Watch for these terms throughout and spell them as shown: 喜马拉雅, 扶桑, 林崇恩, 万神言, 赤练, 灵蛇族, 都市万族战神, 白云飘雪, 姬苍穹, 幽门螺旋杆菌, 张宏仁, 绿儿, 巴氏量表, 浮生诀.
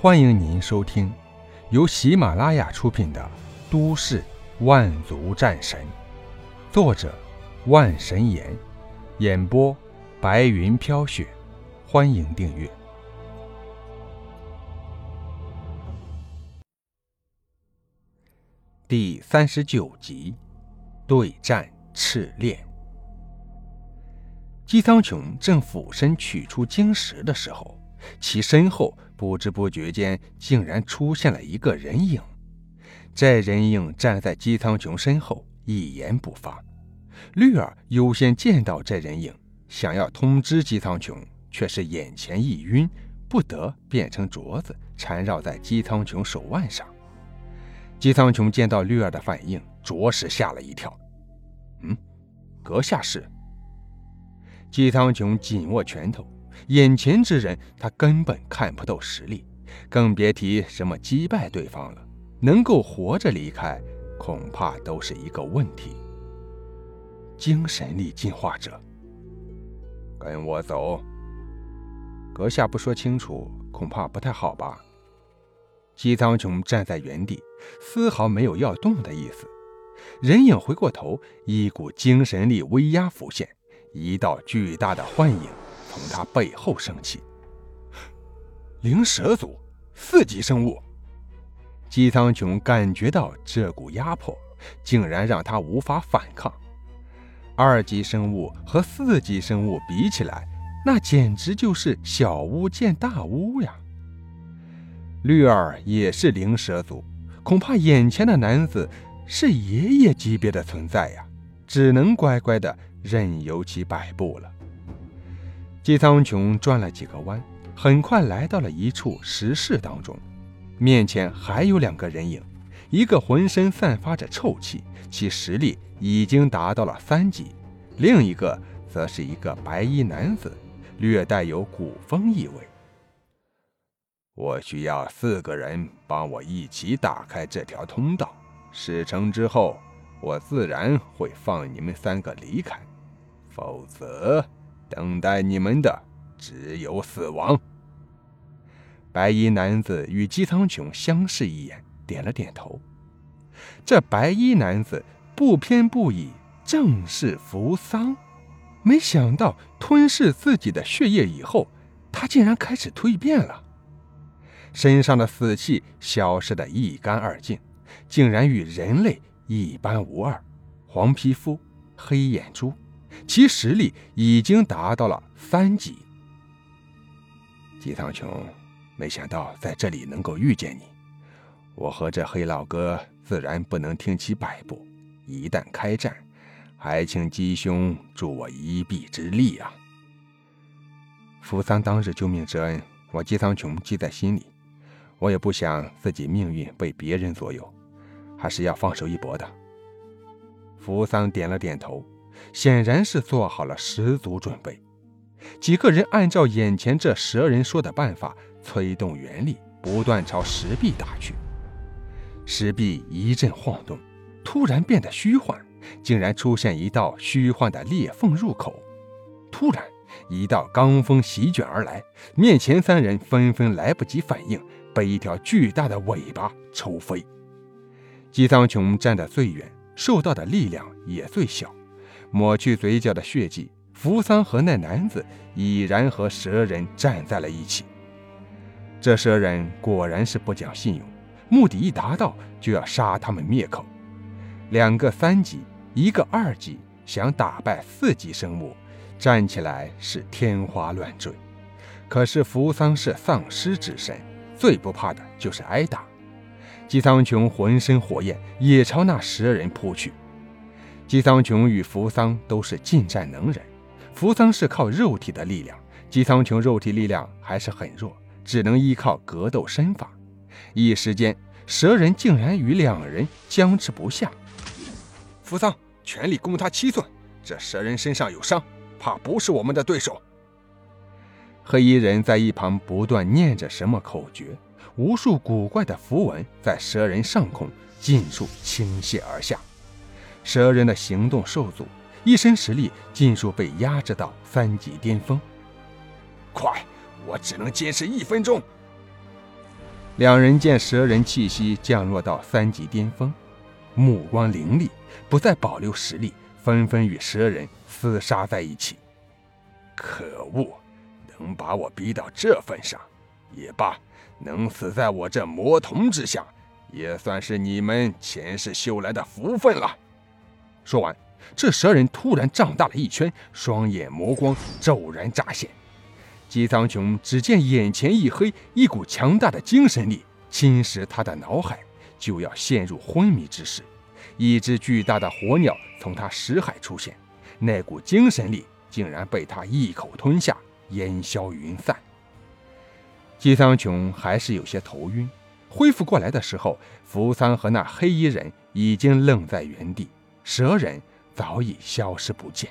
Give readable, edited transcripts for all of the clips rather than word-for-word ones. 欢迎您收听由喜马拉雅出品的《都市万族战神》，作者万神言，演播白云飘雪。欢迎订阅。第39集，对战赤练。姬苍穹正俯身取出晶石的时候，其身后不知不觉间竟然出现了一个人影。这人影站在姬苍穹身后，一言不发。绿儿优先见到这人影，想要通知姬苍穹，却是眼前一晕，不得变成镯子缠绕在姬苍穹手腕上。姬苍穹见到绿儿的反应，着实吓了一跳。阁下是？姬苍穹紧握拳头，眼前之人他根本看不透实力，更别提什么击败对方了，能够活着离开恐怕都是一个问题。精神力进化者，跟我走。阁下不说清楚恐怕不太好吧？姬苍穹站在原地，丝毫没有要动的意思。人影回过头，一股精神力威压浮现，一道巨大的幻影从他背后升起。灵蛇族4级生物。姬苍穹感觉到这股压迫竟然让他无法反抗。2级生物和4级生物比起来，那简直就是小巫见大巫呀。绿儿也是灵蛇族，恐怕眼前的男子是爷爷级别的存在呀，只能乖乖的任由其摆布了。姬苍穹转了几个弯，很快来到了一处石室当中，面前还有2个人影，一个浑身散发着臭气，其实力已经达到了3级，另一个则是一个白衣男子，略带有古风意味。我需要4个人帮我一起打开这条通道，事成之后，我自然会放你们3个离开，否则等待你们的只有死亡。白衣男子与姬苍穹相视一眼，点了点头。这白衣男子不偏不倚，正是扶桑。没想到吞噬自己的血液以后，他竟然开始蜕变了，身上的死气消失得一干二净，竟然与人类一般无二。黄皮肤，黑眼珠，其实力已经达到了3级。姬苍穹，没想到在这里能够遇见你，我和这黑老哥自然不能听其摆布，一旦开战，还请姬兄助我一臂之力啊！扶桑当日救命之恩，我姬苍穹记在心里，我也不想自己命运被别人左右，还是要放手一搏的。扶桑点了点头，显然是做好了十足准备。几个人按照眼前这蛇人说的办法，催动原力，不断朝石壁打去。石壁一阵晃动，突然变得虚幻，竟然出现一道虚幻的裂缝入口。突然一道罡风席卷而来，面前3人纷纷来不及反应，被一条巨大的尾巴抽飞。姬苍穹站得最远，受到的力量也最小。抹去嘴角的血迹，扶桑和那男子已然和蛇人站在了一起。这蛇人果然是不讲信用，目的一达到就要杀他们灭口。2个3级，一个2级，想打败4级生物，站起来是天花乱坠。可是扶桑是丧尸之身，最不怕的就是挨打。姬苍穹浑身火焰，也朝那蛇人扑去。姬苍穹与扶桑都是近战能人，扶桑是靠肉体的力量，姬苍穹肉体力量还是很弱，只能依靠格斗身法。一时间，蛇人竟然与2人僵持不下。扶桑，全力攻他7寸，这蛇人身上有伤，怕不是我们的对手。黑衣人在一旁不断念着什么口诀，无数古怪的符文在蛇人上空尽数倾泻而下。蛇人的行动受阻，一身实力尽数被压制到3级巅峰。快，我只能坚持1分钟。两人见蛇人气息降落到三级巅峰，目光凌厉，不再保留实力，纷纷与蛇人厮杀在一起。可恶，能把我逼到这份上也罢，能死在我这魔瞳之下也算是你们前世修来的福分了。说完，这蛇人突然胀大了一圈，双眼魔光骤然乍现。姬苍穹只见眼前一黑，一股强大的精神力侵蚀他的脑海，就要陷入昏迷之时，一只巨大的火鸟从他识海出现，那股精神力竟然被他一口吞下，烟消云散。姬苍穹还是有些头晕，恢复过来的时候，扶桑和那黑衣人已经愣在原地，蛇人早已消失不见。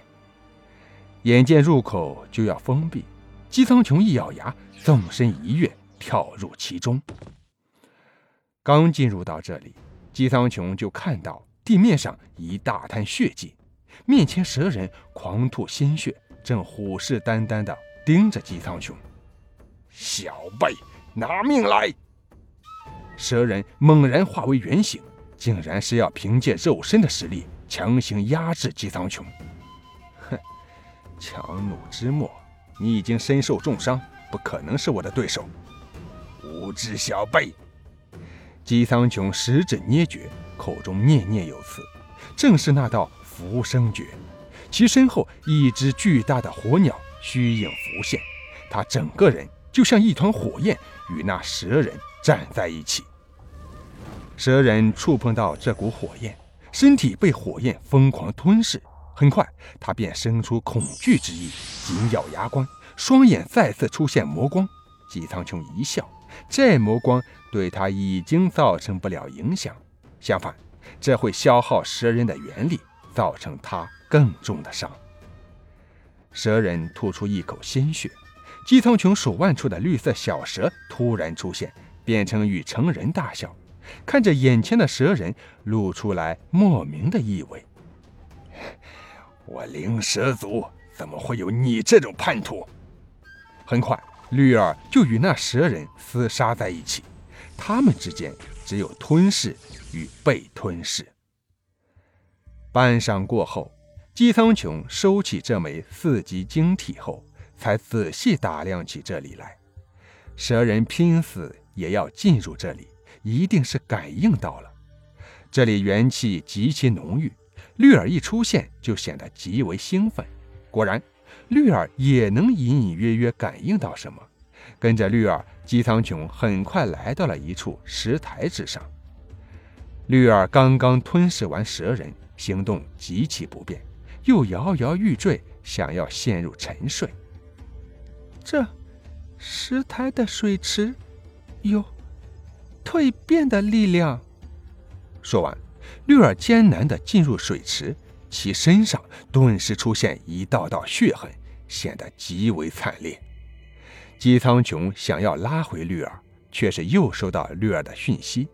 眼见入口就要封闭，姬苍穹一咬牙，纵身一跃，跳入其中。刚进入到这里，姬苍穹就看到地面上一大滩血迹，面前蛇人狂吐鲜血，正虎视眈眈地盯着姬苍穹。小辈，拿命来！蛇人猛然化为原形，竟然是要凭借肉身的实力强行压制姬苍穹。哼，强弩之末，你已经身受重伤，不可能是我的对手。无知小辈！姬苍穹十指捏诀，口中念念有词，正是那道浮生诀。其身后一只巨大的火鸟虚影浮现，他整个人就像一团火焰，与那蛇人站在一起。蛇人触碰到这股火焰，身体被火焰疯狂吞噬，很快他便生出恐惧之意，紧咬牙关，双眼再次出现魔光。姬苍穹一笑，这魔光对他已经造成不了影响，相反，这会消耗蛇人的元力，造成他更重的伤。蛇人吐出一口鲜血，姬苍穹手腕处的绿色小蛇突然出现，变成与成人大小，看着眼前的蛇人，露出来莫名的意味。我灵蛇族怎么会有你这种叛徒？很快，绿儿就与那蛇人厮杀在一起，他们之间只有吞噬与被吞噬。半晌过后，姬苍穹收起这枚四级晶体后，才仔细打量起这里来。蛇人拼死也要进入这里，一定是感应到了。这里元气极其浓郁，绿儿一出现就显得极为兴奋。果然，绿儿也能隐隐约约感应到什么。跟着绿儿，姬苍穹很快来到了一处石台之上。绿儿刚刚吞噬完蛇人，行动极其不便，又摇摇欲坠，想要陷入沉睡。这石台的水池有蜕变的力量。说完，绿儿艰难地进入水池，其身上顿时出现一道道血痕，显得极为惨烈。姬苍穹想要拉回绿儿，却是又收到绿儿的讯息。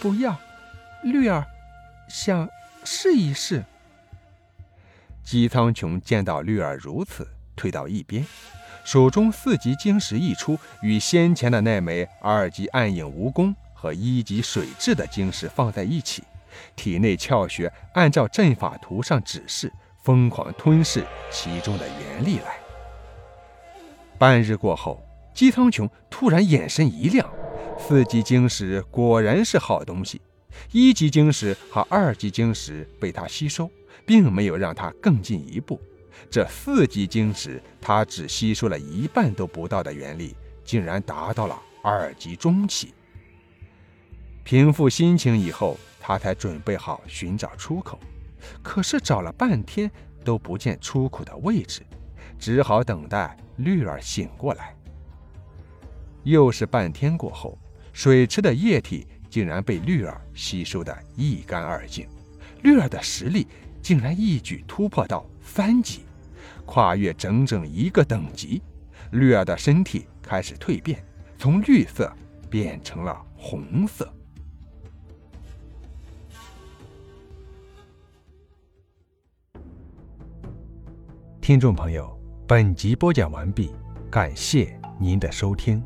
不要，绿儿想试一试。姬苍穹见到绿儿如此，退到一边，手中四级晶石一出，与先前的那枚二级暗影蜈蚣和一级水蛭的晶石放在一起，体内窍穴按照阵法图上指示，疯狂吞噬其中的元力来。半日过后，姬苍穹突然眼神一亮，四级晶石果然是好东西，一级晶石和二级晶石被他吸收，并没有让他更进一步。这四级晶石他只吸收了一半都不到的元力，竟然达到了二级中期。平复心情以后，他才准备好寻找出口，可是找了半天都不见出口的位置，只好等待绿儿醒过来。又是半天过后，水池的液体竟然被绿儿吸收得一干二净，绿儿的实力竟然一举突破到三级，跨越整整一个等级。绿儿的身体开始蜕变，从绿色变成了红色。听众朋友，本集播讲完毕，感谢您的收听。